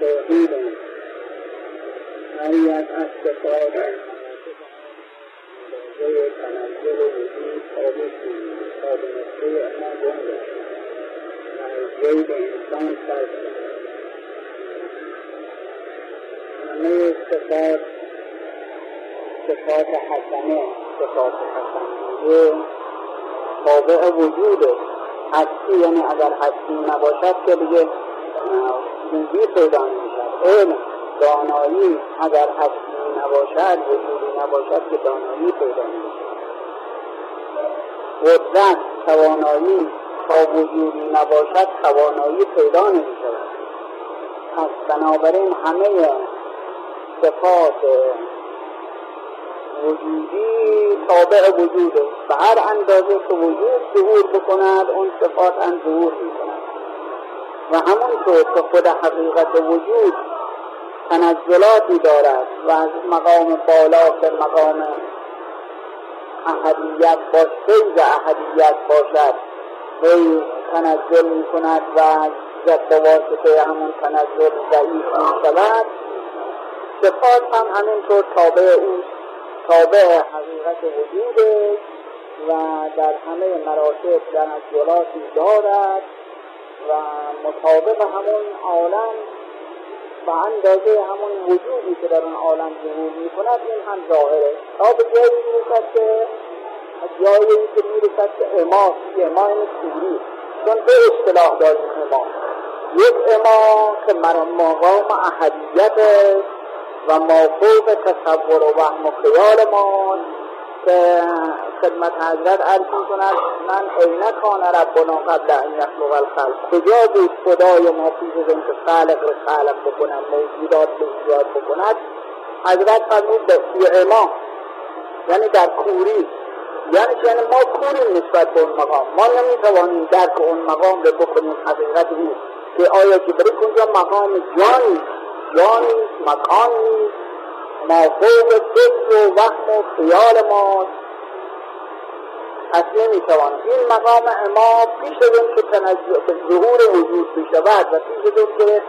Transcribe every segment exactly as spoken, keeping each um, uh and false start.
توحیدم حریت از کفارم درجه تنزل وجود آبی کنیم تا به نسلی احنا گنگم و از جید انسان سرد همه صفات صفات حسنه صفات حسنه تابع وجوده هستی، یعنی اگر هستی نباشد که دیگه وجودی پیدا نمیشد. علم دانایی اگر هستی نباشد وجودی نباشد که دانایی پیدا نمیشد. قدرت توانایی تا وجودی نباشد توانایی پیدا نمیشد. پس بنابراین همه صفات وجودی تابع وجوده و هر اندازه که وجود ظهور بکند اون صفات هم ظهور میکند و همونطور که خود حقیقت وجود تنزلاتی دارد و از مقام بالا به مقام احدیت با سیز احدیت باشد وی تنزل میکند و به واسطه همون تنزل ضعیف میشود، صفات هم همینطور تابع او تابع حقیقت وجوده و در همه مراتب تنزلاتی دارد و مطابق همون عالم و اندازه همون وجودی که در اون عالم ظهور می‌کند این هم ظاهره تا به جایی می‌رسد که جایی که می‌رسد که اما اما این سوری چون به اصطلاح داریم اما یک اما که مقام احدیت و مافوق تصور و وهم و خیال ما که خدمت حضرت عرض می‌کند من عینه کان ربنا قبل ان یخلق الخلق، کجا بود خدای ما پیش از اینکه خالق را خلق بکند موجودات را ایجاد بکند؟ حضرت فرمود در اعما، یعنی در کوری، یعنی که یعنی ما کوریم نسبت به اون مقام، ما نمی‌توانیم درک اون مقام را بکنیم. حقیقت او که آیا که برای اونجا مقام جانی جانی مکانی مافوق فکر و وهم و خیال ماست، پس نمیتوانیم. این مقام اما پیش از این که ظهور وجود بشود و پیش از این که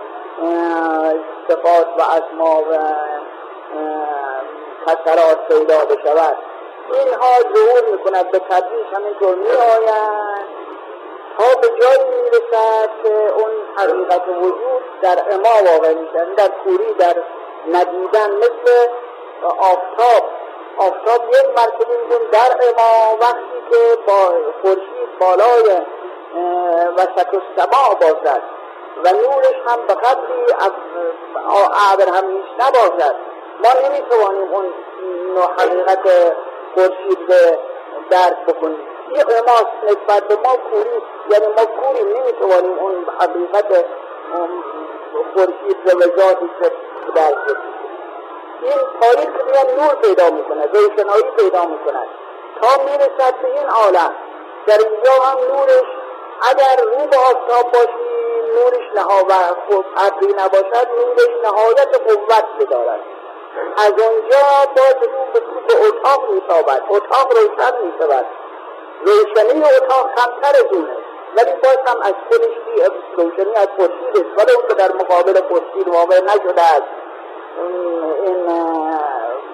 صفات و اسما و فسرات پیدا بشود اینها ظهور میکند به تدریج همینطور میآید تا به جایی میرسد که اون حقیقت وجود در اما واقع میشن، در کوری، در ندیدن، مثل آفتاب. آفتاب یک مرتبه میگن در اما وقتی که با خورشید بالای وسط السماع باشد و نورش هم به قدری عابر همیش نباشد ما نمیتوانیم اون حقیقت خورشید به درک بکنیم. یه اماس نسبت به ما کوری، یعنی ما کوری نمیتوانیم اون حقیقت خورشید و وجاتی که درک بکنیم. این تاریخ که نور پیدا میکند روشنایی پیدا میکند تا میرسد به این عالم. در اینجا هم نورش اگر رو به آفتاب باشی نورش نهایت خود عبری نباشد نورش نهایت قوت بدارد. از اونجا باز رو به سوی اتاق میتابد، اتاق روشن میشود، روشنی اتاق کمتر دونه ولی باز هم از خودش روشنی از خورشید است، ولی اون که در مقابل خورشید واقع نشده است این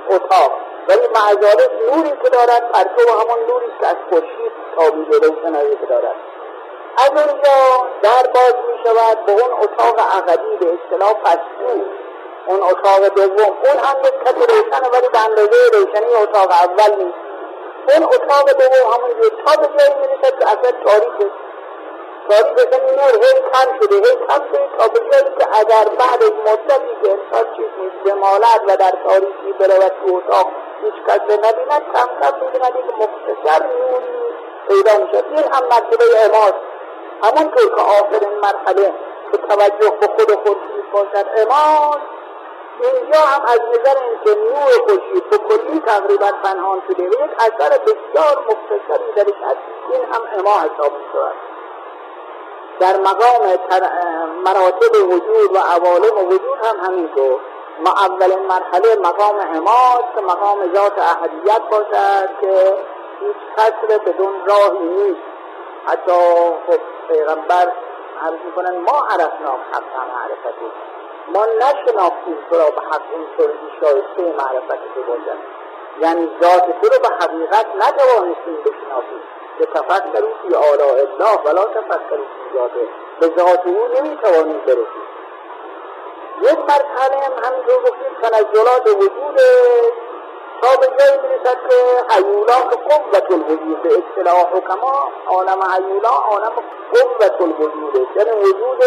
اتاق، ولی مع ذلک نوری که دارد پرتو همون نوری که از خورشید تابیده روشنایی که دارد. از اونجا در باز می شود به اون اتاق عقدی به اصطلاح پستو، اون اتاق دوم، اون هم یک کت روشنه ولی به اندازه روشنی اتاق اول نیست. اون اتاق دوم همون جور تا به جایی می رسد که اصلا تاریک تاریک اصلا نور هی کم شده هی کم شده تا به جایی که اگر بعد از مدتی که انسان چیز نیست جمالت و در تاریکی برود تو اتاق هیچ کس رو نبیند کم کم میدوند یک مختصر نوری پیدا می شد. این هم مرتبه اعماس، همونطور که آخرین مرحله به توجه به خود خورشید باشد اعماس، اینجا هم از نظر اینکه نور خورشید به کلی تقریبا پنهان شده و یک اثر بسیار مختصری درش هست این هم اما حساب می‌شود. در مقام مراتب وجود و عوالم وجود هم همینطور ما اولین مرحله مقام اما که مقام ذات احدیت باشد که هیچ قصر بدون راهی نیست. حتی پیغمبر عرض میکنن ما عرفنا حق معرفتی، ما نشناختیم تو را به حق این طوری شایسته معرفتی بگویم، یعنی ذات تو رو به حقیقت نتوانستیم بشناسیم. به تفکر فی آلاء الله ولا تفکر فی ذاته، به ذات او نمیتوانیم برسیم. یک مرحله هم همینجور گفتیم تنزلات وجود تا به جایی میرسد که حیولات قوت الوجود، به اصطلاح حکما عالم حیولا عالم قوت الوجود، یعنی وجود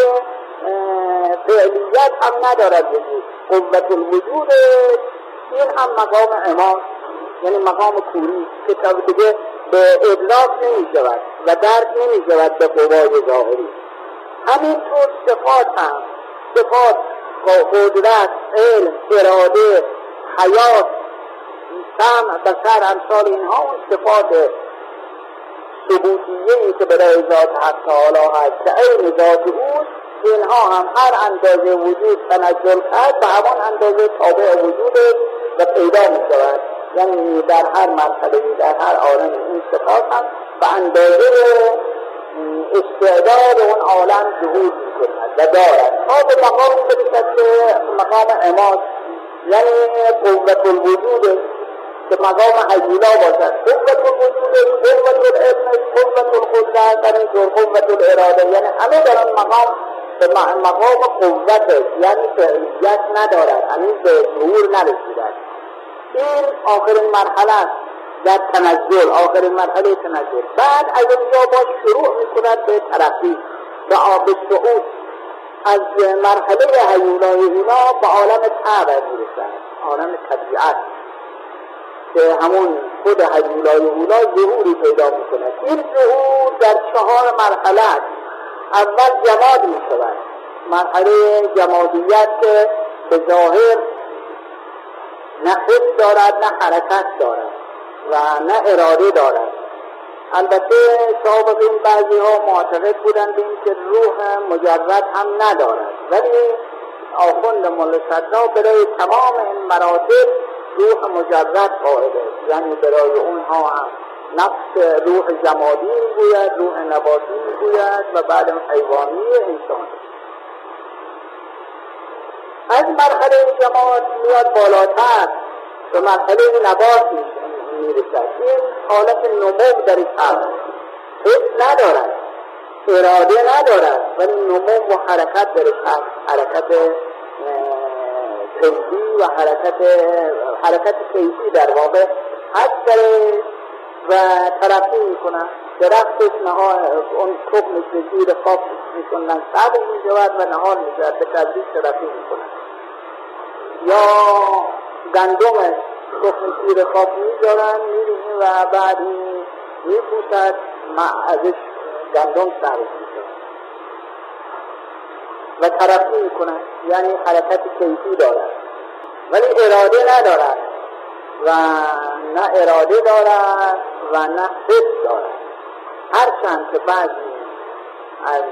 فعلیت هم ندارد وجود، قوت الوجود. این هم مقام امام، یعنی مقام کوری که دیگه به ادراک نمی شود و درک نمی شود به قوای ظاهری. همینطور صفات هم، صفات قدرت، علم، اراده، حیات، سمع، بصر، امثال اینها اون صفات ثبوتیه‌ای که برای ذات حق تعالی هست که عین ذات اوست. اینها هم هر اندازه وجود تنزل کرد به همان اندازه تابع وجود و پیدا می شود، یعنی در هر مرحله در هر عالم این صفات هم به اندازه استعداد اون عالم ظهور می کند و دارد تا به مقام برسد مقام اماس، یعنی قوت الوجود که مقام حیولا باشد، قوت الوجود، قوت العلم، قوت القدرت، همینطور قوت الاراده، یعنی همه در آن مقام به مقام قوت است، یعنی فعلیت ندارد، یعنی به ظهور نرسیدد. این آخرین مرحله است در تنزل، آخرین مرحله تنزل. بعد از اینجا باز شروع میکند به ترقی و آب صعود از مرحله هیولای اینا به عالم طبع میرسد، عالم طبیعت که همون خود هیولای اولا ظهوری پیدا میکند. این ظهور در چهار مرحله است. اول جماد می شود، مرحله جمادیت که به ظاهر نه خود دارد نه حرکت دارد و نه اراده دارد. البته صاحب این بعضی ها معتقد بودند به این که روح مجرد هم ندارد، ولی آخوند ملا صدرا برای تمام این مراتب روح مجرد قائل است، یعنی برای اونها هم نفس روح جمادی میگوید، روح نباتی میگوید و بعد حیوانی انسان. از مرحله جماد میاد بالاتر به مرحله نبات میرسد. این حالت نمو در طبع حس ندارد، اراده ندارد، ولی نمو و حرکت در طبع، حرکت کیفی و حرکت حرکت کیفی در واقع حد و ترقی می کنند. درختش اون تخمش به زیر خاک می کنند، سبز می شود و نهال می شود، به تدریج ترقی می کنند. یا گندم تخمش زیر خاک می دارند می ریزند و بعد می پوشد، ازش گندم سبز می شود و ترقی می کنند، یعنی حرکت کیفی دارد ولی اراده ندارد و نه اراده دارد و نه حس دارد. هرچند که بعضی از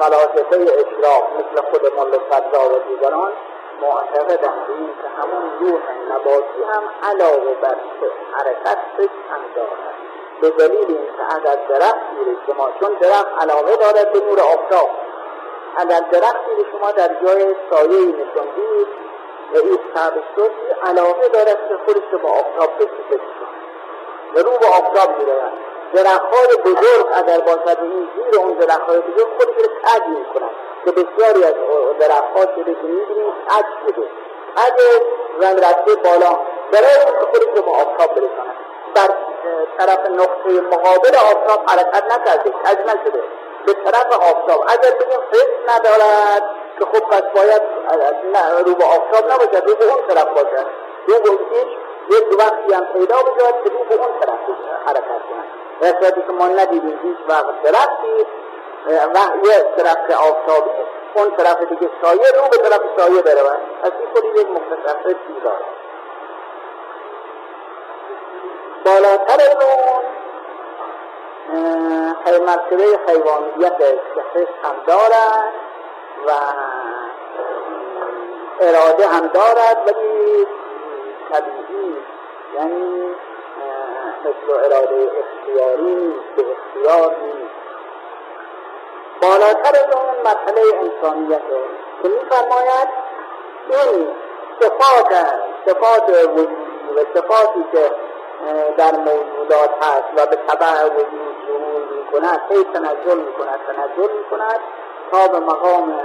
فلاسفه اشراق مثل خود ملا صدرا و دیگران معتقدند که همون روح نباتی هم علاوه بر حرکت حس هم دارد، به دلیل اینکه اگر درختی رو شما، چون درخت علاقه دارد به نور آفتاب، اگر درختی رو شما در جای سایه‌ای نشاندید و این سرشت علاقه دارد که خودش رو با آفتاب بسیده و رو با آفتاب میرود. درخت بزرگ اگر باشد این زیر اون درخت های بزرگ خودش رو کج می کنند که بسیاری از درخت ها شده که می دونیم کج شده، کج رنگ بالا برای اون که خودش رو با آفتاب برساند، در طرف نقطه مقابل آفتاب حرکت نکرده، کج نشده، به طرف آفتاب. اگر بگیم حس ندارد که خب پس باید رو به آفتاب نباشد، رو به اون طرف باشد، رو به هیچ یک وقتی هم پیدا بشود که رو به اون طرف حرکت کنند. رسیدی که ما ندیدیم هیچ وقت درختی و یه طرف آفتابی اون طرف دیگه سایه رو به طرف سایه برود. از این خودی یک مختصر حسی دارد. بالاتر اون مرتبه حیوانیت که حس هم دارد و اراده هم دارد ولی طبیعی یعنی مثل اراده اختیاری به اختیار نیست. بالاتر از اون مرحله انسانیت که می فرماید این صفات هست، صفات وجودی و صفاتی که در موجودات هست و به تبع وجود جمعون می کند، هی تنزل می کند تنزل می کند تا به مقام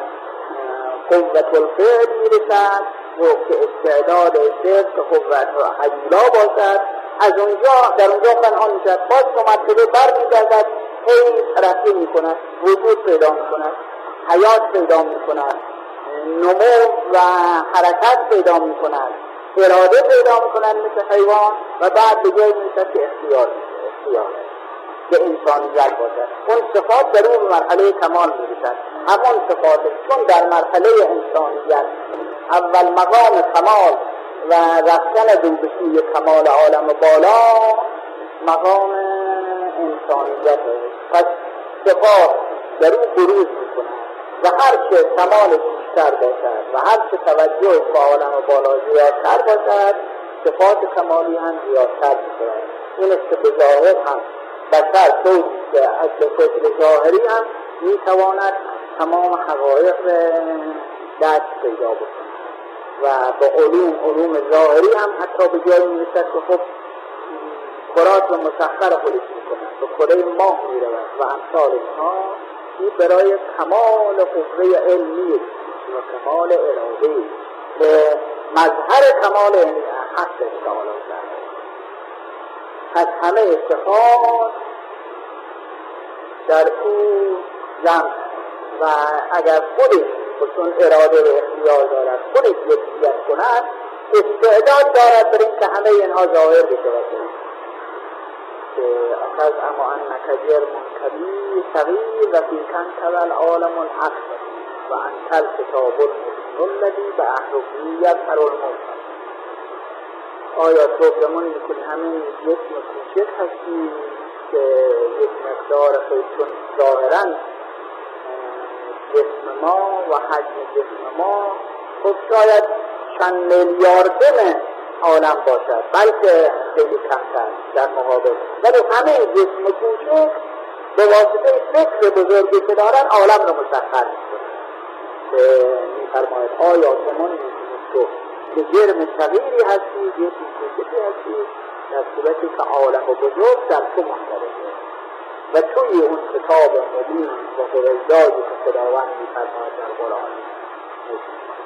قوت الفعل می رسد و که استعداد صدق قوت و هیولا باشد. از اونجا در اونجا پنهان می شد، باز به مرتبه بر می گردد، هی ترقی می کند، وجود پیدا می کند، حیات پیدا می کند، نمو و حرکت پیدا می کند، اراده پیدا می کند مثل حیوان و بعد به جای می شد که اختیار به انسانیت باشد. اون صفات در اون مرحله کمال می رسد. همون صفات چون در مرحله انسانیت اول مقام کمال و رفتن دو به سوی کمال عالم بالا مقام انسانیت است. پس صفات در اون بروز می کند و هر چه کمال بیشتر باشد و هر چه توجه به عالم بالا زیادتر باشد صفات کمالی هم زیادتر می شود. این است که به ظاهر هم بسر توجی که از لطفل ظاهری هم می تواند تمام حقایق دست پیدا بکند و با علوم علوم ظاهری هم حتی به جایی می رسد که خب کرات و مسخر خودش می کند به کره ماه می رود و امثال اینها. این برای کمال قوه علمی و کمال اراده به مظهر کمال حق تعالی است. از همه استفاده در اون زمین و اگر خودش بسون اراده و اختیار دارد خودش یکیت کند استعداد دارد برای که همه اینها ظاهر بشود که اخذ اما انکجر منکبی صغیر و فیکن کبل عالم الحق و انتل کتاب المبین الذی به احرقی یظهر الموت. آیا تو زمان میکنی همین جسم کوچک هستی که یک مقدار خیلی چون ظاهرن جسم ما و حجم جسم ما خب شاید چند میلیاردم عالم باشد بلکه خیلی کمتر در مقابل، ولی همین جسم کوچک به واسطه فکر بزرگی که دارن عالم رو مسخر میکنن که میفرماید آیا زمان میکنی تو که جرم صغیری هستی جرم کوچکی هستی در صورتی که عالم بزرگ در تو مندرجه و توی اون کتاب مبین و قراردادی که خداوند می‌فرماید در قرآن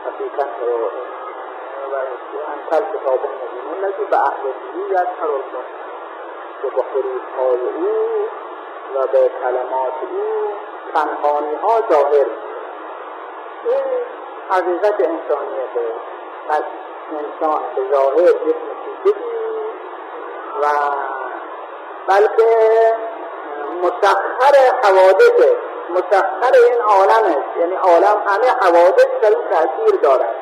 حقیقت رو انتل کتاب مبین الذی به احرقی یظهر الموت که به حروفهای او و به کلمات او پنهانی‌ها ظاهر می‌شود. این حقیقت انسانیت است. پس انسان به ظاهر جسم کوچکی و بلکه مسخر حوادث مسخر این عالم است، یعنی عالم همه حوادث در اون تأثیر دارد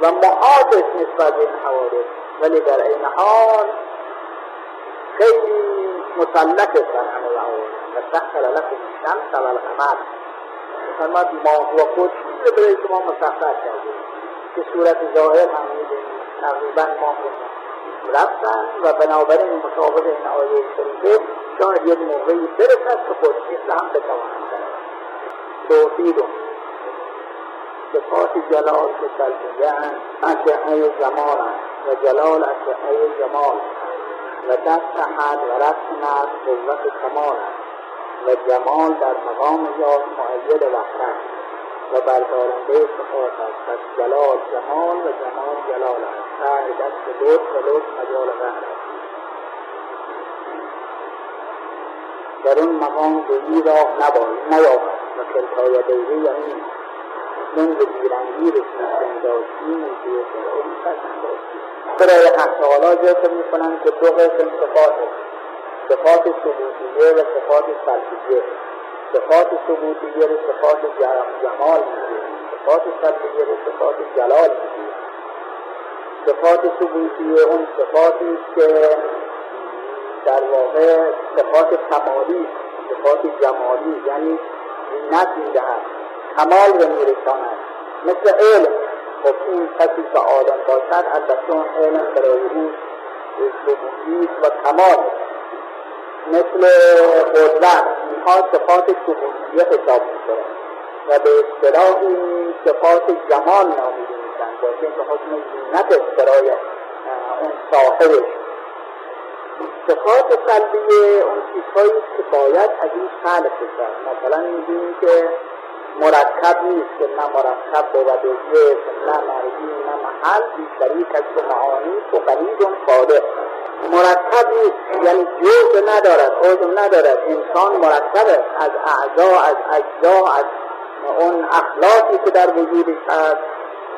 و محاط است نسبت به این حوادث، ولی در این حال خیلی مسلط است بر همه حوادث. و سخر لکم الشمس و القمر فرمود ماه و خورشید رو برای شما مسخر کرده که صورت ظاهر هم میدونیم تقریبا ما کنیم رفتن و بنابراین مطابق این آیه شریفه شاید یک موقعی برسد که خورشید هم بتواند کنند توحیدون صفات جلال که تلمیه هست اشعه زمان هست و جلال اشعه جمال و دست حد و رفت نفس قوت کمال و جمال در مقام یاد معید وحدت و بردارنده صفات هست. پس جلال جمال و جمال جلال هست سعی دست لطف و لطف مجال غهر هست. در این مقام دویی راه نیافت و کلتای دویی یمین من به بیرنگی رسید سنداشی موجود در اون سنداشی برای حق تعالی ذکر می کنند که دو قسم صفات هست، صفات ثبوتیه و صفات سلبیه. صفات ثبوتیه رو صفات جمال میگه، صفات سلبیه رو صفات جلال میگه. صفات ثبوتیه اون صفاتی است که در واقع صفات کمالی صفات جمالی یعنی زینت میدهد کمال رو میرساند مثل علم. خب این کسی که آدم باشد البته اون علم برای او شهودیت و کمال مثل قدرت اینها صفات شهودیه حساب می کنند و به اصطلاح این صفات جمال نامیده می کنند، با اینکه حسن زینت اصطلاح اون صاحبش. صفات سلبیه اون چیزهایی که باید از این خلق شد. مثلا می‌بینیم که مرکب نیست، که نه مرکب بود جز، نه مرگی، نه محل، بیشتری کسب معانی تو قلیدون خالق. مرکب نیست یعنی جز ندارد، عضو ندارد. انسان مرکبه از اعضا، از اجزا، از اون اخلاقی که در وجودش هست،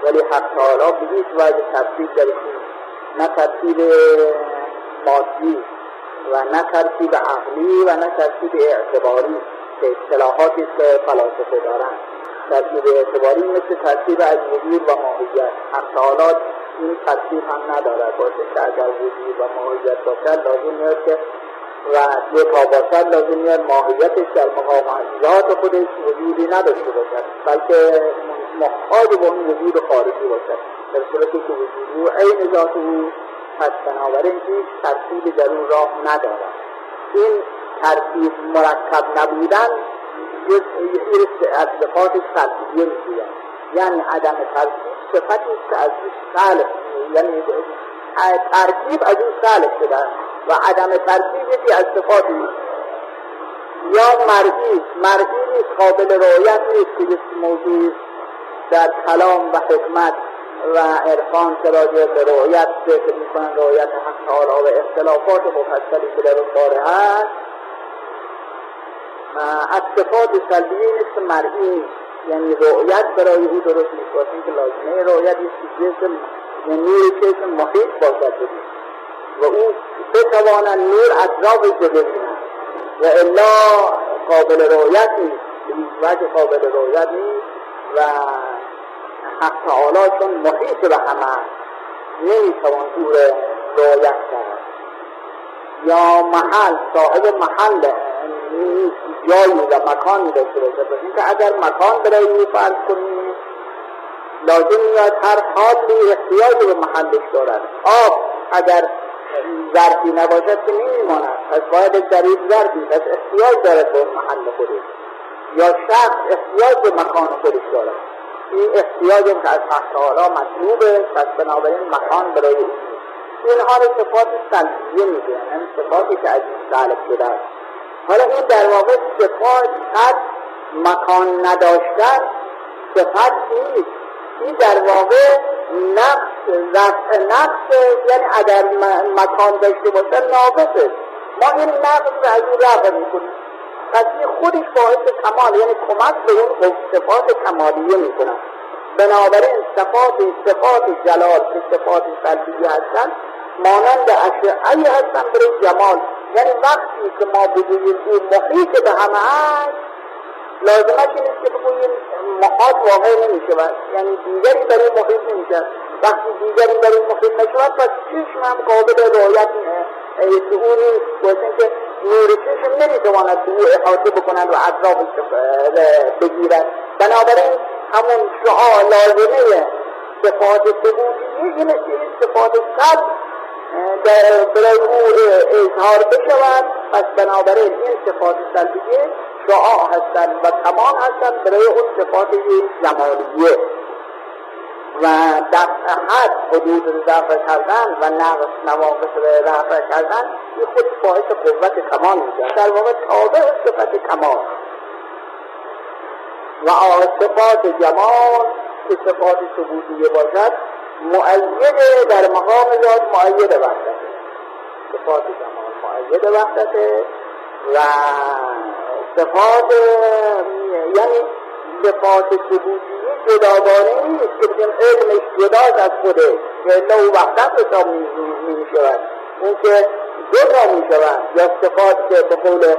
ولی حق تعالی به هیچ وجه تبدیل درشید، نه تبدیل مادی و نه ترتیب عقلی و نه ترتیب اعتباری که اصطلاحاتی که فلاسفه دارند. ترتیب اعتباری مثل ترتیب از وجود و ماهیت، اختلالات این ترتیب هم ندارد، باشه که اگر وجود و ماهیت باشد لازم میاد که و دو تا باشد لازم میاد ماهیتش در مقام ذات خودش وجودی نداشته باشد، بلکه محتاج به اون وجود خارجی باشد، در صورتی که وجود او عین ذات او. پس بنابراین هیچ ترتیب در اون راه ندارد. این ترتیب مرکب نبودن جز از صفات سلبیه میگویند، یعنی عدم ترتیب صفتی است که از این سلب، یعنی ترتیب از این سلب شده و عدم ترتیب یکی از صفاتی است. یا مرئی مرئی نیست، قابل رؤیت نیست، که یک موضوع در کلام و حکمت و عرفان که راجع به رؤیت ذکر می‌کنند، رؤیت حق تعالی و اختلافات مفصلی که در اون باره هست. از صفات سلبیه نیست مرئی، یعنی رؤیت برای او درست نیست، واسه اینکه لازمه رؤیت یک چیزی نور چشم محیط باشد و او بتواند نور اطرافش رو ببیند، و الا قابل رؤیت نیست، به هیچ وجه قابل رؤیت نیست. و حق تعالی چون محیط به همه نمیتوان او را رعایت کرد. یا محل، صاحب محل نیست، جایی و مکانی داشته باشه، به اینکه اگر مکان برای او فرض کنیم لازم میاد هر حالی احتیاج به محلش دارد. آب اگر ظرفی نباشد که نمیماند، پس باید یک ظریف ظرفی، پس احتیاج دارد به محل خودش. یا شخص احتیاج به مکان خودش دارد، این احتیاج هم که از حق تعالی مطلوبه، پس بنابراین مکان برای او. اینها رو صفات سلبیه میگن، این صفاتی که از این سلب شده است. حالا این در واقع صفات مکان نداشتن صفت نیست، این در واقع نقص رفع نقص، یعنی اگر مکان داشته باشه ناقصه، ما این نقص رو از این رفع میکنیم، پس این خودش باعث کمال، یعنی کمک به اون صفات کمالیه میکنن. بنابراین صفات صفات جلال که صفات سلبیه هستن مانند اشعه‌ای هستن برای جمال، یعنی وقتی که ما بگوییم او محیط به همه هست، لازمه که نیست که بگوییم محاط واقع نمیشود، یعنی دیگری برای محیط نمیشود. وقتی دیگری برای محیط نشود پس چشم هم قابل رعایت نیست، او نیست، باید اینکه نور چشم نمیتواند به او احاطه بکنند و اطرافش بگیرند. بنابراین همون شعاع لازمه صفات سلبیه اینه که این صفات سلب برای او اظهار بشود، پس بنابراین این صفات سلبیه شعاع هستند و کمال هستند برای اون صفات جمالیه. و دفع حد حدود رو رفع کردن و نقص نواقص رو رفع کردن این خود باعث قوت کمال میشه، در واقع تابع صفت کمال. و صفات جمال که صفات ثبوتیه باشد مؤیده در مقام ذات، مؤید وحدته، صفات جمال مؤید وحدته. و صفات یعنی صفات ثبوتیه جداگانه نیست که بگیم علمش جداز از خودش، که نوع وحدت حساب می شود، اون که جدا می شود. یا صفات که به قول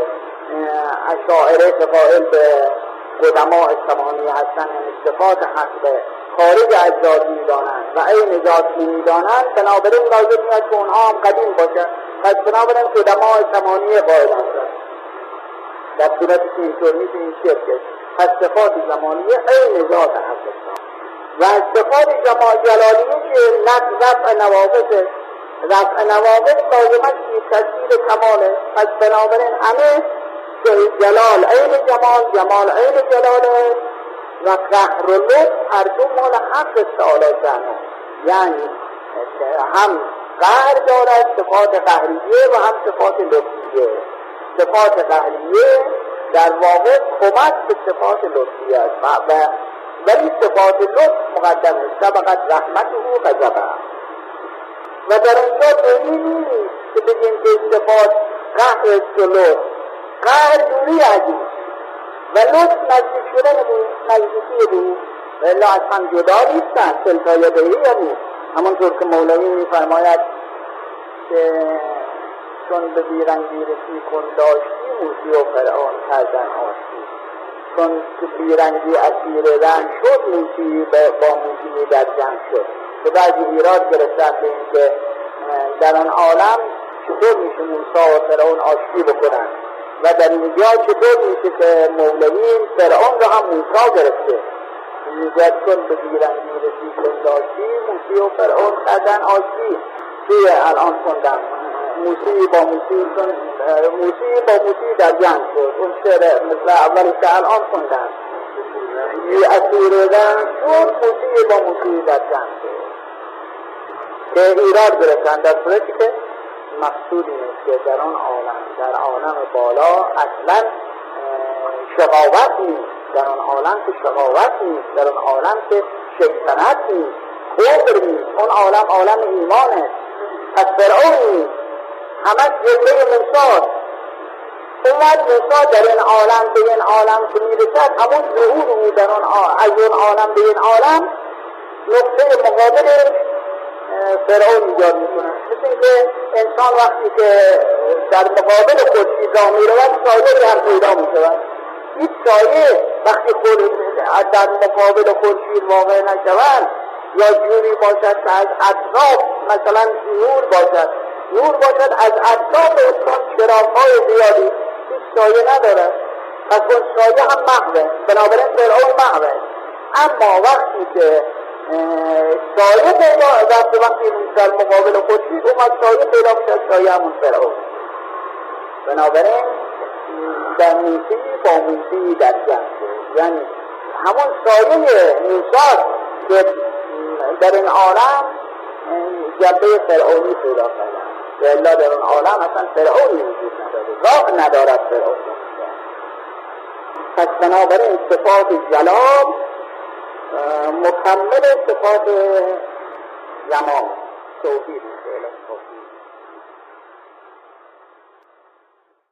اشاعره که قائل به قدماء ثمانیه هستند، صفات حق به خارج از ذات می دانند و عین ذات می دانند، بنابراین لازم میاد که اونها هم قدیم باشند، پس بنابراین قدماء ثمانیه قائل هستند، در صورتی که اینطور نیست، این شرکه. از صفات زمانیه عین ذات هستند. و از صفات جمالیه که نقص رفع نواقص رفع نوابه سازمان تشکیل کماله. پس بنابراین همه جلال عین جمال، جمال عین جلاله و قهر و لطف هر دو مال حق تعالی جانه، یعنی هم قهر دارد صفات قهریه و هم صفات لطفیه. صفات قهریه در واقع کمک به صفات لطفیه است، ولی صفات لطف مقدم است، سبقت رحمته و غضبه. و در اینجا دلیلی که بگیم که صفات قهر است و لطف، قهر دوری عزیز و لطف نزدیک شدن دوست، نزدیکی دوست، و الا از هم جدا نیستن، سلطایه بهی یا نیست. همونطور که مولوی می فرماید که چون به بیرنگی رسی کن داشتی، موسی و فرعون کردن آشتی. چون که بیرنگی اسیر رنگ شد، موسی با موسی در جنگ شد. به بعضی ایراد گرفتن به این که در آن عالم چطور میشه موسی و فرعون آشتی بکنن، و در اینجا چطور میشه که مولوی فرعون را هم موسی گرفته. میگوید کن به بیرنگی رسی کن داشتی، موسی و فرعون کردن آشتی. توی الان کندم موسی با موسی موسی با موسی در جنگ شد. اون شعر مثل اولی که الان کندم یه اسیر رنگ شد، موسی با موسی در جنگ شد، که ایراد گرفتن. در صورتی که مقصودی نیست که در آن عالم، در عالم بالا اصلا شقاوت نیست، در آن عالم که شقاوت نیست، در آن عالم که شیطنت نیست، کفر نیست، اون عالم عالم ایمان است. پس فرعون نیست، همه جلوه موسی اومد. موسی در این عالم به این عالم که میرسد، همون ظهور او در آن از اون عالم به این عالم نقطه مقابل فرعون ایجاد میکنه. مثل اینکه انسان وقتی که در مقابل خود ایجاد میرود، سایه در پیدا میشود. این سایه وقتی خود در مقابل خورشید واقع نشود، یا جوری باشد که از اطراف مثلا نور باشد، نور باشد از اطراف انسان چراغ‌های زیادی، این سایه ندارد. پس اون سایه هم محوه، بنابراین فرعون محوه. اما وقتی که سایه پیدا شد، وقتی در مقابل خورشید اومد، سایه پیدا شد، سایه همون فرعون. بنابراین در موسی با موسی در جنگ، یعنی همون سایه موسی که در این عالم جبه فرعونی پیدا کرده، والا در این عالم اصلا فرعونی وجود نداره، راه ندارد فرعون. پس بنابراین صفات جلال مکمل صفات جمال توحید.